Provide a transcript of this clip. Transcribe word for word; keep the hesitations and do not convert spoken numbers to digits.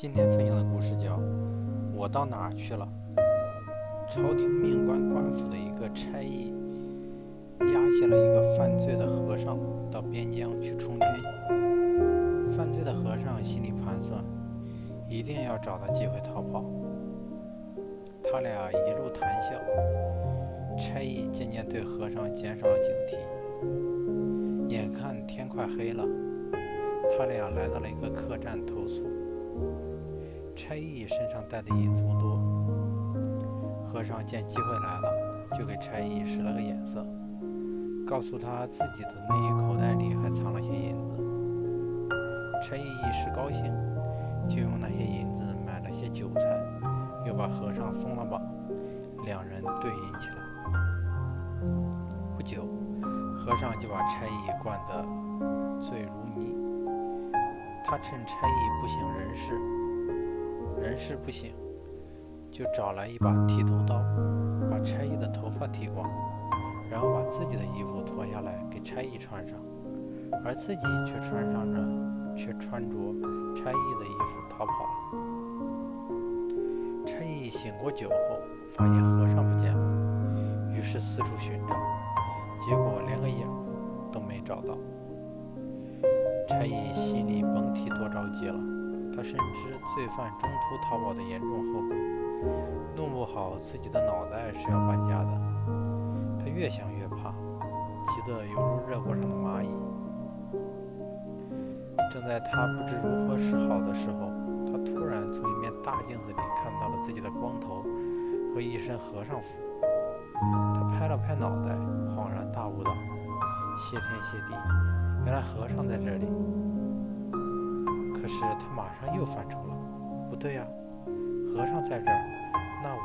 今天分享的故事叫《我到哪儿去了》。朝廷命管官府的一个差役押下了一个犯罪的和尚到边疆去充军。犯罪的和尚心里盘算，一定要找到机会逃跑。他俩一路谈笑，差役渐渐对和尚减少了警惕。眼看天快黑了，他俩来到了一个客栈投宿。差役身上带的银子不多，和尚见机会来了，就给差役使了个眼色，告诉他自己的内衣口袋里还藏了些银子。差役一时高兴，就用那些银子买了些酒菜，又把和尚松了绑，两人对饮起来。不久，和尚就把差役灌得醉如泥。他趁差役不省人事，人事不省，就找来一把剃头刀，把差役的头发剃光，然后把自己的衣服脱下来给差役穿上，而自己却穿上着却穿着差役的衣服逃跑了。差役醒过酒后，发现和尚不见了，于是四处寻找，结果连个影都没找到。差役心里甭提多着急了，他深知罪犯中途逃跑的严重后果，弄不好自己的脑袋是要搬家的。他越想越怕，急得犹如热锅上的蚂蚁。正在他不知如何是好的时候，他突然从一面大镜子里看到了自己的光头和一身和尚服。他拍了拍脑袋，恍然大悟道：谢天谢地，原来和尚在这里。可是他马上又犯愁了，不对呀、啊，和尚在这儿，那